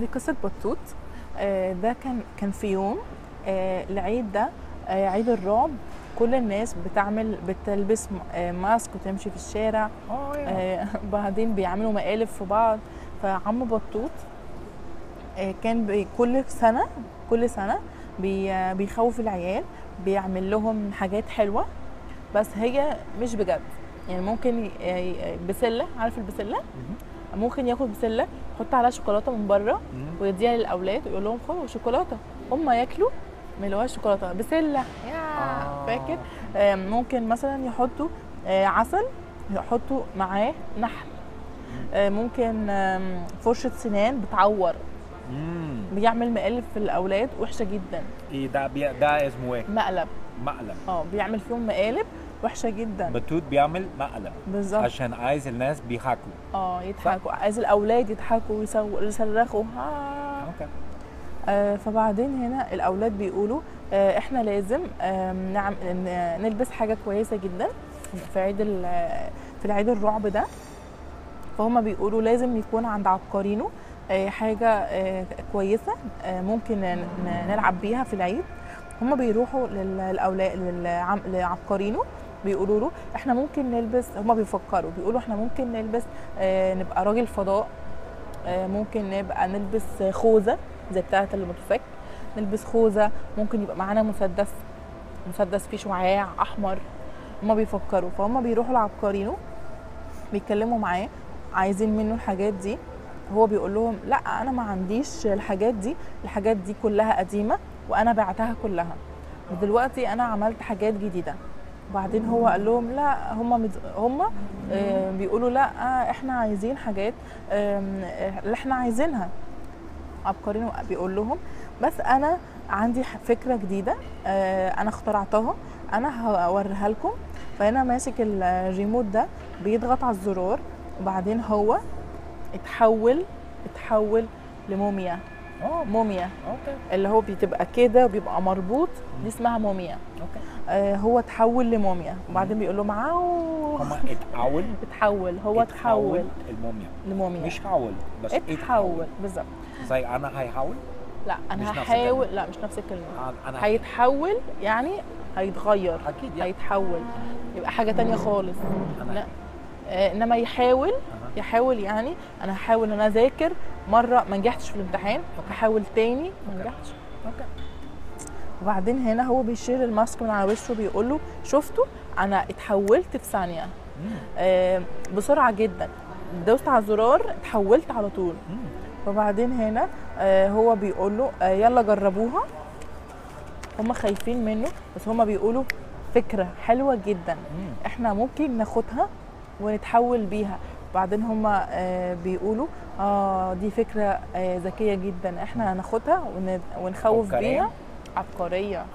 دي قصة بطوط. ده كان في يوم العيد ده، عيد الرعب. كل الناس بتلبس ماسك وتمشي في الشارع. بعدين بيعملوا مقالب في بعض. فعم بطوط كان كل سنة بيخوف العيال، بيعمل لهم حاجات حلوة بس هي مش بجد. يعني ممكن بسلة، عارف البسلة؟ ممكن ياخد بسلة يحط عليها شوكولاتة من بره ويديها للأولاد ويقول لهم خدوا شوكولاتة، هم ياكلوا ما يلاقوهاش شوكولاتة بسلة. فاكر؟ ممكن مثلا يحطوا عسل، يحطوا معاه نحل. ممكن فرشة سنان بتعور. بيعمل مقالب في الاولاد وحشه جدا. ايه ده اسمه ايه؟ مقلب. بيعمل فيهم مقالب وحشه جدا. بطوط بيعمل مقلب بالظبط عشان عايز الناس بيضحكوا، يضحكوا، عايز الاولاد يضحكوا ويصرخوا. فبعدين هنا الاولاد بيقولوا احنا لازم نلبس حاجه كويسه جدا في العيد الرعب ده. فهم بيقولوا لازم يكون عند عبقرينو حاجة كويسة ممكن نلعب بيها في العيد. هما بيروحوا لعبقرينو بيقولوا له احنا ممكن نلبس، هما بيفكروا بيقولوا احنا ممكن نلبس نبقى راجل فضاء، ممكن نبقى نلبس خوذة زي بتاعة الموتوسيكل، نلبس خوذة، ممكن يبقى معانا مسدس فيه شعاع أحمر. هما بيفكروا. فهم بيروحوا لعبقرينو بيتكلموا معاه عايزين منه الحاجات دي. هو بيقول لهم لا انا ما عنديش الحاجات دي كلها قديمه وانا بعتها كلها، دلوقتي انا عملت حاجات جديده. وبعدين هو قال لهم لا، هم بيقولوا لا احنا عايزين حاجات اللي احنا عايزينها. عبقرينو بيقول لهم بس انا عندي فكره جديده، انا اخترعتها، انا هوريها لكم. فانا ماسك الريموت ده بيضغط على الزرار وبعدين هو اتحول لموميا. موميا اللي هو بتبقى كده وبيبقى مربوط، دي اسمها موميا. هو اتحول لموميا وبعدين بيقول لهم هو اتحول الموميا، مش حول بس اتحول بالظبط. زي انا هيحول، لا انا هحاول، لا مش نفس الكلمه. هيتحول يعني هيتغير اكيد، يعني هيتحول يبقى حاجه تانية خالص. انما يحاول يعني انا هحاول ان انا اذاكر، مره ما نجحتش في الامتحان هحاول تاني ما نجحتش. وبعدين هنا هو بيشيل الماسك من على وشه بيقول له شفتوا انا اتحولت في ثانيه، بسرعه جدا، دوست على الزرار اتحولت على طول. وبعدين هنا هو بيقول له يلا جربوها. هم خايفين منه بس هم بيقولوا فكره حلوه جدا، احنا ممكن ناخدها ونتحول بيها. بعدين هما بيقولوا دي فكرة ذكية جدا، احنا هناخدها ونخوف بيها. عبقرية.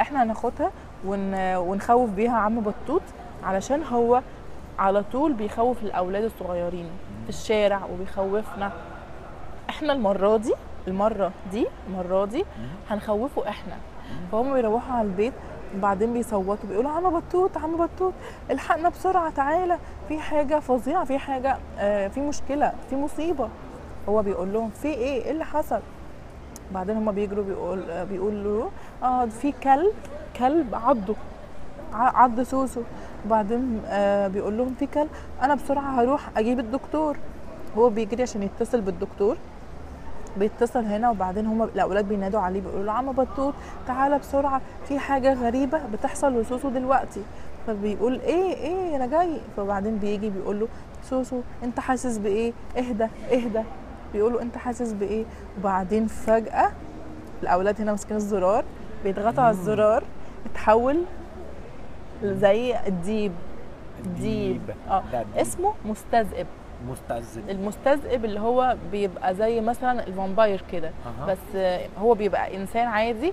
احنا هناخدها ونخوف بيها عم بطوط علشان هو على طول بيخوف الاولاد الصغيرين في الشارع وبيخوفنا. احنا المرة دي هنخوفه احنا. فهم بيروحوا على البيت وبعدين بيصوتوا بيقولوا عم بطوط الحقنا بسرعه، تعالى في حاجه فظيعه، في حاجه، في مشكله، في مصيبه. هو بيقول لهم في ايه اللي حصل؟ بعدين هم بيجروا بيقولوا في كلب عض سوسو. وبعدين بيقول لهم في كلب، انا بسرعه هروح اجيب الدكتور. هو بيجري عشان يتصل بالدكتور، بيتصل هنا. وبعدين هم الاولاد بينادوا عليه بيقولوا له عم بطوط تعالى بسرعه، في حاجه غريبه بتحصل لسوسو دلوقتي. فبيقول ايه انا جاي. فبعدين بيجي بيقول له سوسو انت حاسس بايه؟ اهدى. بيقول له انت حاسس بايه؟ وبعدين فجاه الاولاد هنا ماسكين الزرار بيضغطوا على الزرار، اتحول زي الديب. اسمه مستذئب. المستذئب اللي هو بيبقى زي مثلا الفامباير كده، بس هو بيبقى انسان عادي،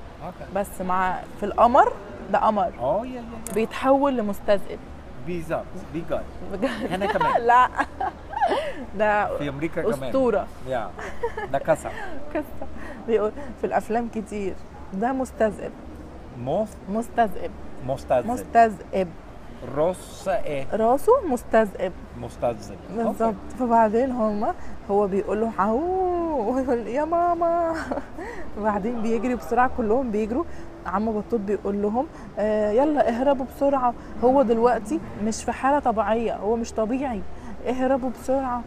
بس مع في القمر ده قمر بيتحول لمستذئب. بيزا بجد هنا كمان لا ده في امريكا كمان اسطوره. ده كسر بيقول في الافلام كتير ده مستذئب راسه مستذئب بالظبط. فبعدين هو بيقول له ويقول يا ماما وبعدين بيجري بسرعه، كلهم بيجروا. عم بطوط بيقول لهم يلا اهربوا بسرعه، هو دلوقتي مش في حاله طبيعيه، هو مش طبيعي، اهربوا بسرعه.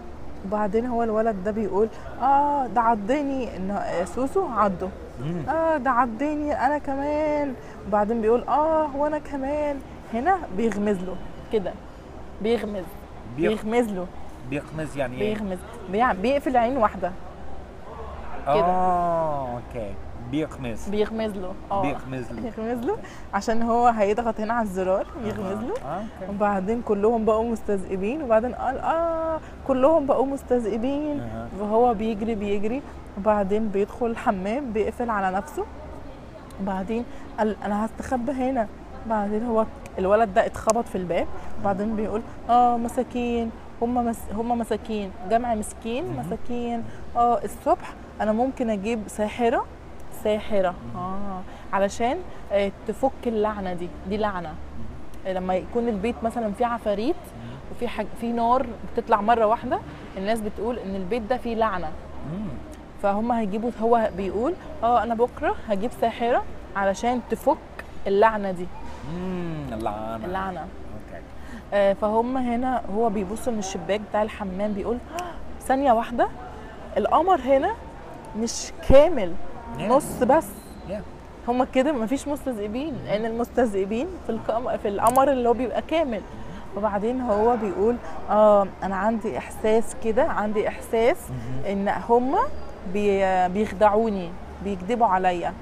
وبعدين هو الولد ده بيقول ده عضني، ان سوسو عضه، ده عضني انا كمان. وبعدين بيقول وانا كمان. هنا بيغمز له كده، بيغمز له، بيغمز يعني ايه؟ بيغمز بيقفل عين واحده كده. اوكي، بيغمز له، بيغمز له عشان هو هيضغط هنا على الزرار، بيغمز له. وبعدين كلهم بقوا مستذئبين. وبعدين قال كلهم بقوا مستذئبين. وهو بيجري. وبعدين بيدخل الحمام، بيقفل على نفسه. وبعدين قال انا هستخبى هنا. بعدين هو الولد ده اتخبط في الباب. وبعدين بيقول مساكين، هم مساكين، جمع مسكين، مساكين. الصبح انا ممكن اجيب ساحرة علشان تفك اللعنة دي لعنة. لما يكون البيت مثلا فيه عفاريت وفي في نار بتطلع مرة واحدة، الناس بتقول ان البيت ده فيه لعنة. فهم هيجيبوا، هو بيقول انا بكرة هجيب ساحرة علشان تفك اللعنة دي. اللعنة. اوكي. فهم هنا، هو بيبص من الشباك بتاع الحمام بيقول ثانية واحدة، القمر هنا مش كامل، نص بس. هما كده مفيش مستذئبين، لان المستذئبين في القمر اللي هو بيبقى كامل. وبعدين هو بيقول انا عندي احساس كده، عندي احساس ان هما بيخدعوني، بيكذبوا عليا،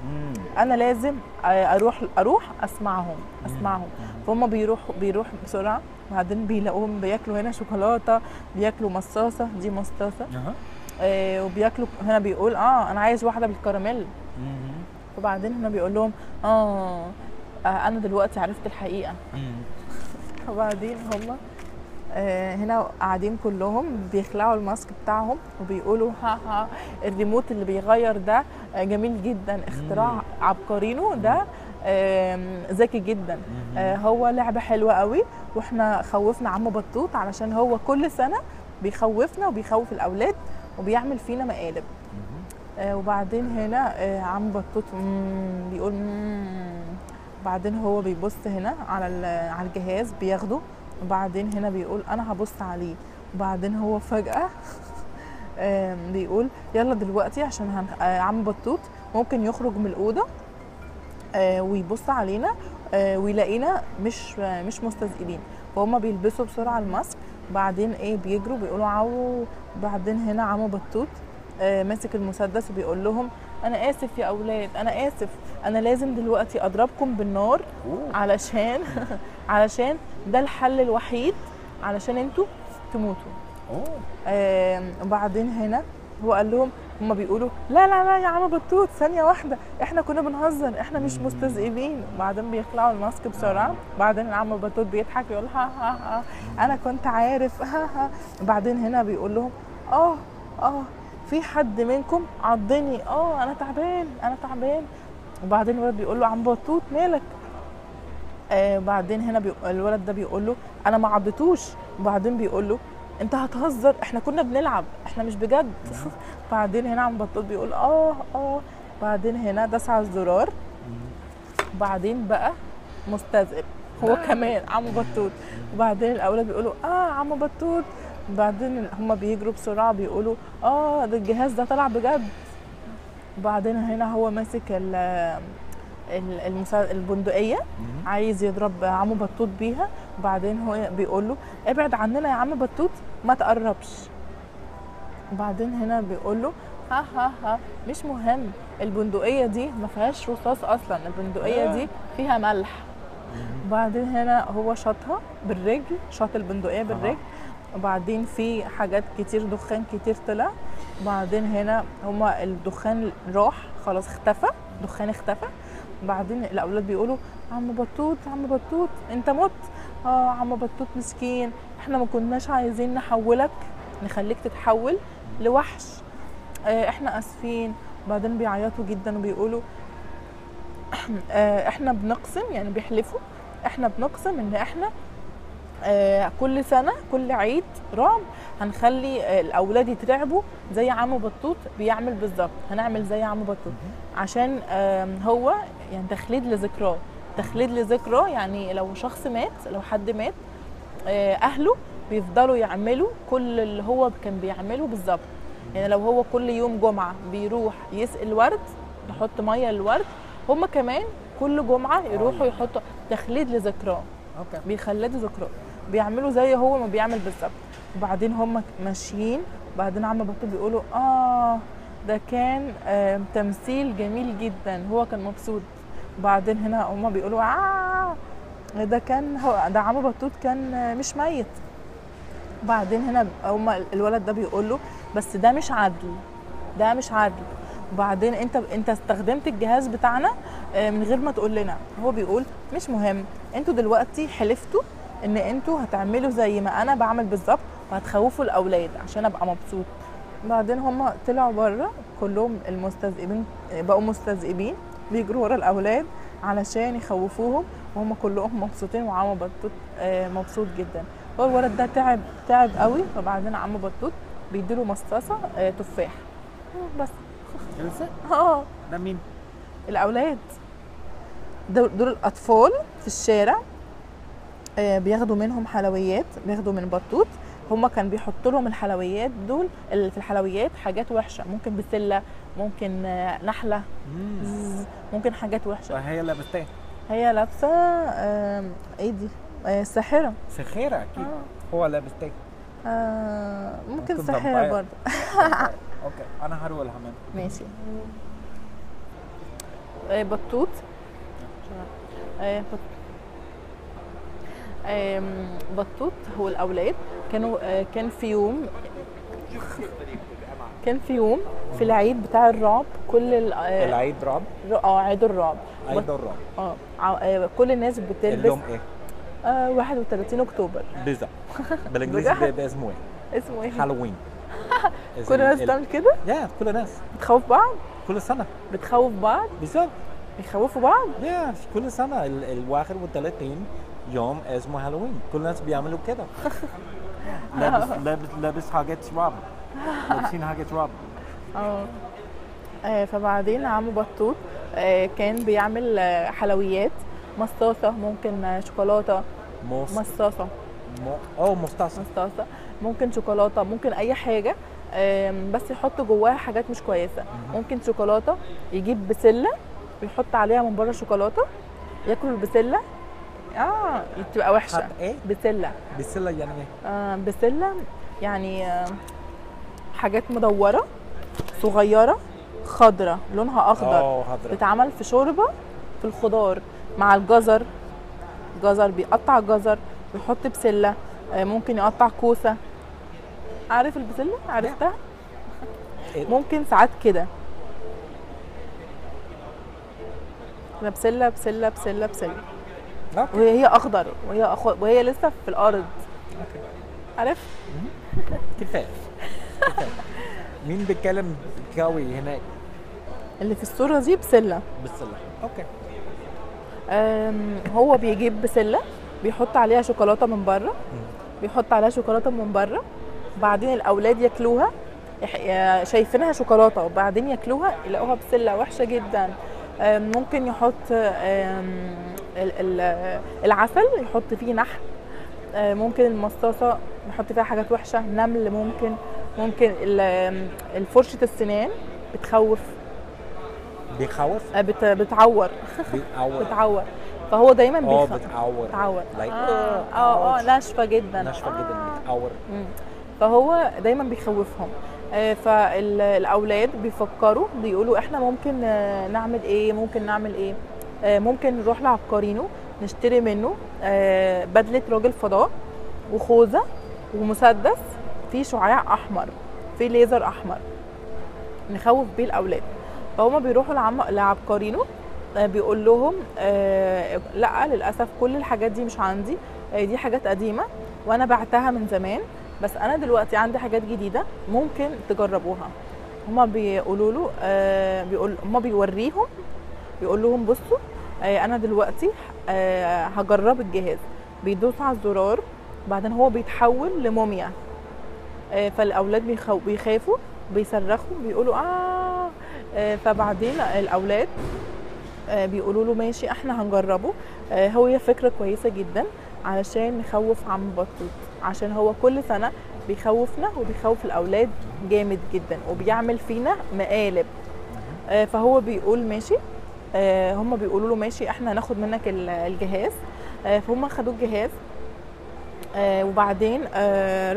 انا لازم اروح اسمعهم. فهم بيروح بسرعه. بعدين بيلاقوهم بياكلوا هنا شوكولاته، بياكلوا مصاصه، دي مصاصه. وبياكلوا هنا، بيقول انا عايز واحده بالكراميل. وبعدين هنا بيقول لهم انا دلوقتي عرفت الحقيقه. وبعدين هم هنا قاعدين كلهم بيخلعوا الماسك بتاعهم وبيقولوا ها الريموت اللي بيغير ده جميل جدا، اختراع عبقرينو ده ذكي جدا، هو لعبه حلوه قوي، واحنا خوفنا عم بطوط علشان هو كل سنه بيخوفنا وبيخوف الاولاد وبيعمل فينا مقالب. وبعدين هنا عم بطوط بيقول بعدين هو بيبص هنا على الجهاز بياخده. وبعدين هنا بيقول انا هبص عليه. وبعدين هو فجأة بيقول يلا دلوقتي عشان عم بطوط ممكن يخرج من الأوضة ويبص علينا ويلاقينا مش مستذئبين. فهم بيلبسوا بسرعة الماسك. بعدين بيجروا بيقولوا عو. بعدين هنا عم بطوط ماسك المسدس وبيقول لهم انا اسف يا اولاد، انا اسف، انا لازم دلوقتي اضربكم بالنار علشان ده الحل الوحيد علشان انتوا تموتوا. وبعدين هنا هو قال لهم، هما بيقولوا لا لا لا يا عم بطوط ثانيه واحده، احنا كنا بنهزر، احنا مش مستذئبين. وبعدين بيخلعوا الماسك بسرعه. بعدين العم بطوط بيضحك يقول ها ها ها انا كنت عارف ها ها. وبعدين هنا بيقول لهم في حد منكم عضني، انا تعبان. وبعدين الولد بيقول له عم بطوط مالك؟ بعدين هنا الولد ده بيقول له انا ما عضتوش. وبعدين بيقول له انت هتهزر، احنا كنا بنلعب، احنا مش بجد. بعدين هنا عم بطوط بيقول بعدين هنا داس على الزرار. وبعدين بقى مستذئب هو كمان عم بطوط. وبعدين الاولاد بيقولوا عم بطوط. بعدين هم بيجروا بسرعه بيقولوا ده الجهاز ده طلع بجد. وبعدين هنا هو ماسك البندقيه عايز يضرب عم بطوط بيها. وبعدين هو بيقول له ابعد عننا يا عم بطوط، ما تقربش. وبعدين هنا بيقول له ها ها ها مش مهم، البندقيه دي ما فيهاش رصاص اصلا، البندقيه دي فيها ملح. وبعدين هنا هو شاطها بالرجل، شاط البندقيه بالرجل. وبعدين في حاجات كتير، دخان كتير طلع. وبعدين هنا هما الدخان راح خلاص، اختفى دخان، اختفى. وبعدين الاولاد بيقولوا عم بطوط انت مت. عم بطوط مسكين، احنا ما كناش عايزين نخليك تتحول لوحش، احنا اسفين. وبعدين بيعيطوا جدا وبيقولوا احنا بنقسم، يعني بيحلفوا احنا بنقسم ان احنا كل سنة، كل عيد رعب هنخلي الاولاد يترعبوا زي عمو بطوط بيعمل بالظبط، هنعمل زي عمو بطوط عشان هو يعني تخليد لذكراه، تخليد لذكراه. يعني لو شخص مات، لو حد مات، اهله بيفضلوا يعملوا كل اللي هو كان بيعمله بالظبط. يعني لو هو كل يوم جمعه بيروح يسقي الورد، يحط ميه للورد، هم كمان كل جمعه يروحوا يحطوا تخليد لذكراه. بيخلدوا ذكراه، بيعملوا زي هو ما بيعمل بالظبط. وبعدين هم ماشيين، وبعدين عم بطل بيقولوا ده كان تمثيل جميل جدا، هو كان مبسوط. وبعدين هنا هم بيقولوا ده كان ده عم بطوط كان مش ميت. وبعدين هنا هم الولد ده بيقول له بس ده مش عدل، ده مش عدل. وبعدين انت استخدمت الجهاز بتاعنا من غير ما تقول لنا. هو بيقول مش مهم، انتوا دلوقتي حلفتوا ان انتوا هتعملوا زي ما انا بعمل بالظبط، وهتخوفوا الاولاد عشان ابقى مبسوط. بعدين هم طلعوا بره كلهم، المستذئبين بقوا مستذئبين بيجروا ورا الاولاد علشان يخوفوهم، وهم كلهم مبسوطين، وعمو بطوط مبسوط جدا. هو الولد ده تعب قوي. وبعدين عمو بطوط بيديله مصاصه تفاح بس. خلصت؟ ده مين؟ الاولاد دول الاطفال في الشارع بياخدوا منهم حلويات، بياخدوا من بطوط. هما كان بيحطوا لهم الحلويات دول، اللي في الحلويات حاجات وحشه، ممكن بسله، ممكن نحله، ممكن حاجات وحشه. هي لابسه ايه؟ هي لابسه ايه دي؟ ساحره. ساحره اكيد. هو لابس ايه؟ ممكن ساحره برضه. اوكي انا هروح الحمام. ماشي. بطوط بطوط هو الاولاد كانوا كان في يوم في العيد بتاع الرعب. كل العيد رعب. عيد الرعب. عيد الرعب. كل الناس بتلبس. اليوم ايه؟ 31 اكتوبر. بيزا بالانجليزي ده اسمه ايه؟ اسمه ايه؟ هالوين. كل الناس بتعمل كده؟ كل الناس بتخوف بعض؟ كل سنة بتخوف بعض؟ بالظبط، بيخوفوا بعض؟ كل سنة الواحد والثلاثين يوم اسمه هالوين، كل الناس بيعملوا كده. لابس حاجات رعب، لابسين حاجات رعب. فبعدين عمو بطوط كان بيعمل حلويات، مصاصة، ممكن شوكولاتة، مصاصة، مصاصة، ممكن شوكولاتة، ممكن أي حاجة، بس يحط جواها حاجات مش كويسة. ممكن شوكولاتة يجيب بسلة ويحط عليها من بره شوكولاتة، ياكل البسلة. تبقى وحشة. إيه؟ بسلة. بسلة يعني إيه؟ بسلة يعني حاجات مدورة صغيرة خضرة لونها أخضر، بتتعمل في شوربة في الخضار مع الجزر. جزر، بيقطع جزر ويحط بسلة، ممكن يقطع كوسة. عارف البسلة؟ عرفتها؟ ممكن ساعات كده بسلة بسلة بسلة بسلة، وهي أخضر، وهي لسه في الأرض. عارف؟ كفاية. مين بيتكلم قوي هناك؟ اللي في الصورة دي بسلة. بسلة. هو بيجيب بسلة، بيحط عليها شوكولاتة من بره، بعدين الأولاد ياكلوها، شايفينها شوكولاتة وبعدين ياكلوها يلاقوها بسلة وحشة جدا. ممكن يحط العسل، يحط فيه نحل. ممكن المصاصة يحط فيها حاجات وحشة، نمل. ممكن الفرشة السنان بتخوف. بيخوف؟ بتعور. بتعور. فهو دايما بتعور. ناشفة جدا. بتعور. فهو دايما بيخوفهم. فالاولاد بيفكروا، بيقولوا احنا ممكن نعمل ايه، ممكن نروح لعبقرينو نشتري منه بدله راجل فضاء وخوذه ومسدس فيه شعاع احمر، فيه ليزر احمر، نخوف بيه الاولاد. فهم بيروحوا لعبقرينو، بيقول لهم لا للاسف كل الحاجات دي مش عندي، دي حاجات قديمه وانا بعتها من زمان، بس انا دلوقتي عندي حاجات جديده ممكن تجربوها. هما بيقولوا له هما بيوريهم، بيقول لهم بصوا انا دلوقتي هجرب الجهاز. بيدوس على الزرار، بعدين هو بيتحول لموميا. فالاولاد بيخافوا بيصرخوا بيقولوا اه. فبعدين الاولاد بيقولوا له ماشي احنا هنجربه. هو فكره كويسه جدا علشان نخوف عم بطوط، عشان هو كل سنه بيخوفنا وبيخوف الاولاد جامد جدا وبيعمل فينا مقالب. فهو بيقول ماشي، هم بيقولوا له ماشي احنا هناخد منك الجهاز. فهم خدوا الجهاز وبعدين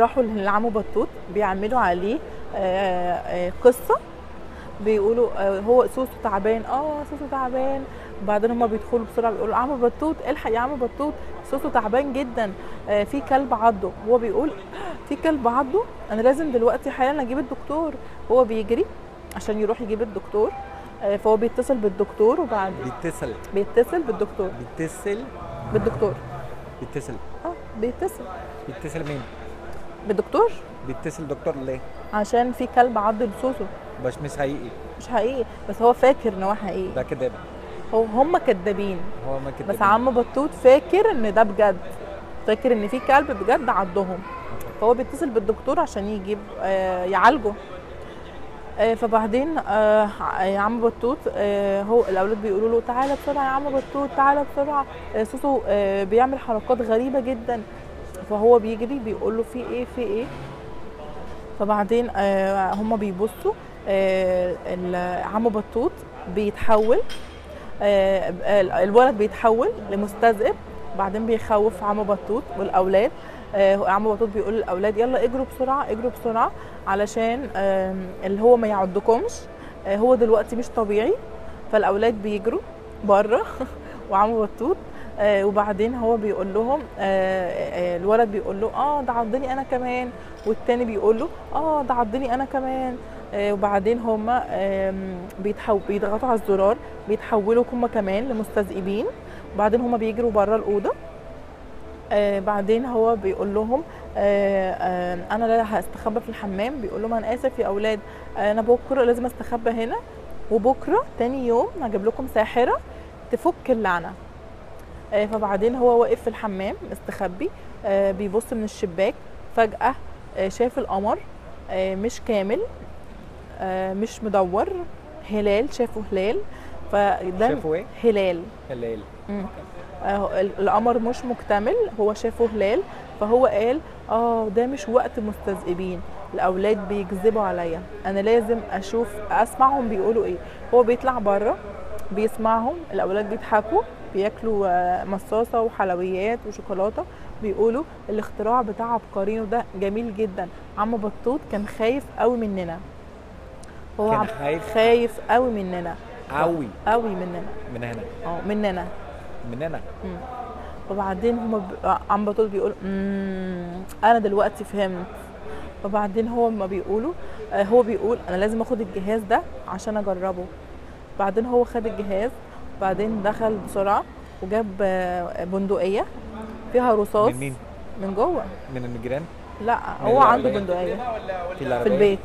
راحوا لعمو بطوط بيعملوا عليه قصه، بيقولوا هو سوسو تعبان، اه سوسو تعبان. وبعدين هما بيدخلوا بسرعه بيقولوا عمو بطوط الحق يا عمو بطوط سوسو تعبان جدا، في كلب عضه. هو بيقول في كلب عضه انا لازم دلوقتي حالا اجيب الدكتور. هو بيجري عشان يروح يجيب الدكتور. فهو بيتصل بالدكتور وبعد بيتصل مين؟ بالدكتور. بيتصل دكتور ليه؟ عشان في كلب عض لسوسو. بس مش حقيقي، مش حقيقي، بس هو فاكر ان هو حقيقي. ده كداب، هم كدابين. هما كدابين، بس عم بطوط فاكر ان ده بجد، فاكر ان في كلب بجد عضهم. فهو بيتصل بالدكتور عشان يجيب يعالجه. فبعدين يا عم بطوط هو الاولاد بيقولوا له تعالى بسرعه يا عم بطوط تعالى بسرعه، سوسو بيعمل حركات غريبه جدا. فهو بيجري بيقول له في ايه في ايه. فبعدين هم بيبصوا عم بطوط بيتحول، الولد بيتحول لمستذئب، بعدين بيخوف عم بطوط والاولاد. عم بطوط بيقول للاولاد يلا اجروا بسرعه اجروا بسرعه علشان اللي هو ما يعضكمش، هو دلوقتي مش طبيعي. فالاولاد بيجروا بره وعم بطوط. وبعدين هو بيقول لهم الولد بيقول له اه ده عضني انا كمان، والتاني بيقول له اه ده عضني انا كمان. وبعدين هما بيضغطوا على الزرار بيتحولوا هما كمان لمستذئبين. وبعدين هما بيجروا بره الاوضه. بعدين هو بيقول لهم انا لا هستخبى في الحمام. بيقول لهم انا اسف يا اولاد، انا بكره لازم استخبى هنا، وبكره تاني يوم هجيب لكم ساحره تفك اللعنه. فبعدين هو واقف في الحمام مستخبي، بيبص من الشباك. فجأة شاف القمر مش كامل، مش مدور، هلال. شافه هلال. فده شافه ايه؟ هلال. هلال. القمر مش مكتمل، هو شافه هلال. فهو قال اه ده مش وقت مستذئبين، الاولاد بيكذبوا عليا، انا لازم اشوف اسمعهم بيقولوا ايه. هو بيطلع بره بيسمعهم، الاولاد بيضحكوا بياكلوا مصاصه وحلويات وشوكولاته، بيقولوا الاختراع بتاع عبقرينو ده جميل جدا، عم بطوط كان خايف قوي مننا. هو كان خايف قوي مننا، قوي قوي مننا، من هنا اه مننا مننا. وبعدين هم عم بطوط بيقول انا دلوقتي فهمت. وبعدين هو ما بيقولوا هو بيقول انا لازم اخد الجهاز ده عشان اجربه. بعدين هو خد الجهاز، بعدين دخل بسرعه وجاب بندقيه فيها رصاص. من مين؟ من جوه، من الجيران. لا هو عنده بندقيه في البيت،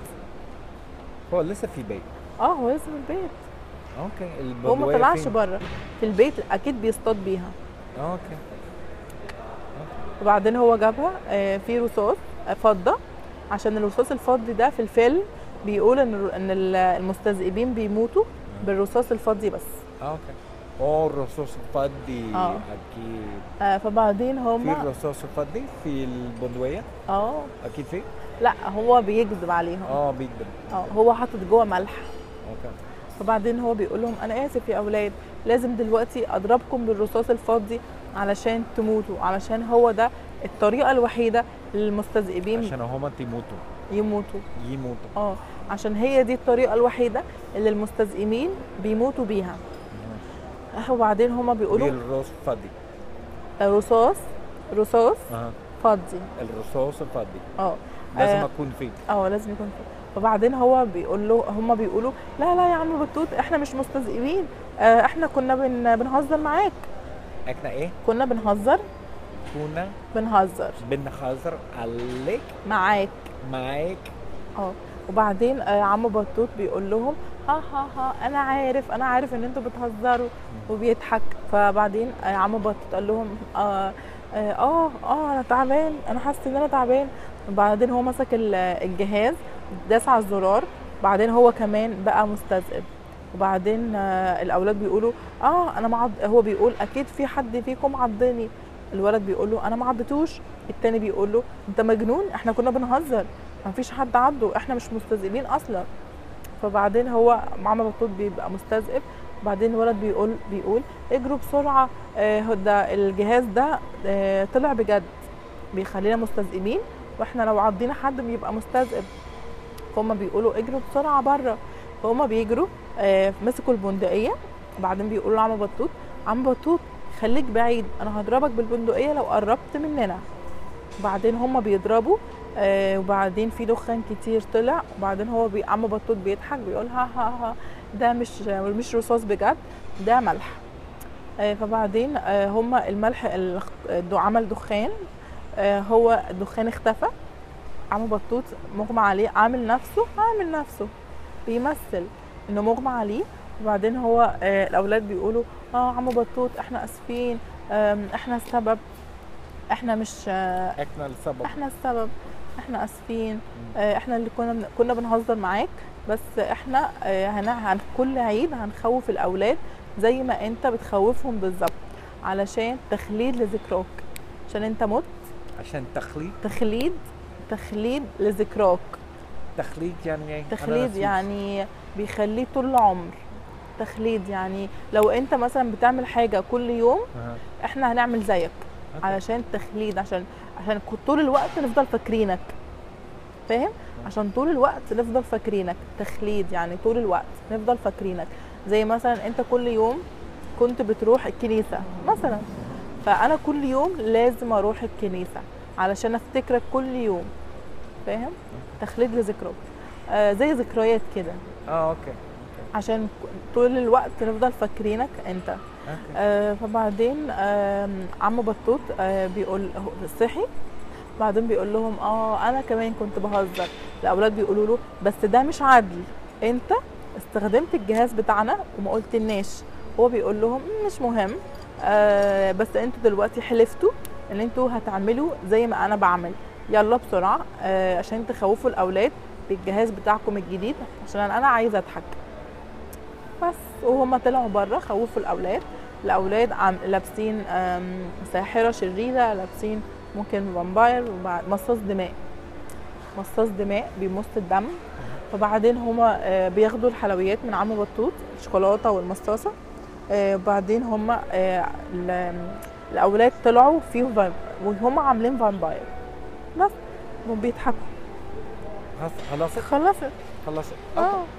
هو لسه في البيت. اه هو لسه في البيت. اوكي. هو ما طلعش بره، في البيت اكيد بيصطاد بيها. اوكي. وبعدين هو جابها في رصاص فضه، عشان الرصاص الفضي ده في الفيلم بيقول ان المستذئبين بيموتوا بالرصاص الفضي بس. اوكي. اه الرصاص الفضي اكيد. فبعدين هما في الرصاص الفضي في البندقيه. اه اكيد في. لا هو بيكذب عليهم. اه بيكذب. اه هو حاطط جوه ملح. اوكي. فبعدين هو بيقول لهم انا اسف يا اولاد، لازم دلوقتي اضربكم بالرصاص الفضي علشان تموتوا، علشان هو ده الطريقه الوحيده للمستذئبين، عشان هما تموتوا يموتوا. اه عشان هي دي الطريقه الوحيده اللي المستذئبين بيموتوا بيها. وبعدين هما بيقولوا الرصاص فضي، رصاص فضي، الرصاص الفضي لازم اكون فيه. لازم يكون فيه. وبعدين هو بيقول له هما بيقولوا لا لا يا عم بطوط احنا مش مستذئبين، احنا كنا بنهزر معاك. احنا ايه؟ كنا بنهزر عليك، معاك. وبعدين عم بطوط بيقول لهم ها ها ها انا عارف ان انتوا بتهزروا، وبيضحك. فبعدين عم بطوط قال لهم انا تعبان، انا حاسه ان انا تعبان. وبعدين هو مسك الجهاز، داس على الزرار، بعدين هو كمان بقى مستذئب. وبعدين الاولاد بيقولوا انا هو بيقول اكيد في حد فيكم عضني. الولد بيقول له انا ما عضتوش. التاني بيقول له انت مجنون، احنا كنا بنهزر، ما فيش حد عضه، احنا مش مستذئبين اصلا. فبعدين هو عم بطوط بيبقى مستذئب. بعدين الولد بيقول اجروا بسرعه، ده الجهاز ده طلع بجد بيخلينا مستذئبين، واحنا لو عضينا حد بيبقى مستذئب. فهم بيقولوا اجروا بسرعه بره. فهم بيجروا، مسكوا البندقيه. وبعدين بيقولوا لعم بطوط، عم بطوط خليك بعيد، انا هضربك بالبندقيه لو قربت مننا. وبعدين هم بيضربوا، وبعدين في دخان كتير طلع. وبعدين هو عم بطوط بيضحك بيقول ها ها ها، ده مش رصاص بجد، ده ملح. فبعدين هم الملح عمل دخان، هو الدخان اختفى. عم بطوط مغمى عليه، عامل نفسه بيمثل انه مغمى عليه. وبعدين هو الاولاد بيقولوا عم بطوط احنا اسفين، احنا السبب، احنا مش احنا السبب، احنا اسفين، احنا اللي كنا بنهزر معاك، بس احنا كل عيد هنخوف الاولاد زي ما انت بتخوفهم بالظبط، علشان تخليد لذكراك، عشان انت مت، عشان تخليد لذكراك. تخليد يعني ايه؟ تخليد يعني بيخليه طول العمر. تخليد يعني لو انت مثلا بتعمل حاجه كل يوم احنا هنعمل زيك، علشان تخليد، عشان طول الوقت نفضل فاكرينك، فاهم؟ عشان طول الوقت نفضل فاكرينك. تخليد يعني طول الوقت نفضل فاكرينك، زي مثلا انت كل يوم كنت بتروح الكنيسه مثلا، فانا كل يوم لازم اروح الكنيسه علشان افتكرك كل يوم، فاهم؟ تخليد لذكراك، زي ذكريات كده. اوكي، عشان طول الوقت نفضل فاكرينك انت. فبعدين عم بطوط بيقول صحي. بعدين بيقول لهم انا كمان كنت بهزر. الاولاد بيقولوا له بس ده مش عدل، انت استخدمت الجهاز بتاعنا وما قلتلناش. هو بيقول لهم مش مهم، بس انتوا دلوقتي حلفتوا ان انتوا هتعملوا زي ما انا بعمل، يلا بسرعه عشان تخوفوا الاولاد بالجهاز بتاعكم الجديد، عشان انا عايزه اضحك بس. وهم طلعوا بره، خوفوا الاولاد. لابسين ساحره شريره، لابسين ممكن فامباير، مصاص دماء بيمص الدم. فبعدين هما بياخدوا الحلويات من عم بطوط، الشوكولاته والمصاصه. وبعدين هما الاولاد طلعوا فيهم وهم عاملين فامباير بس، وبيضحكوا. خلصت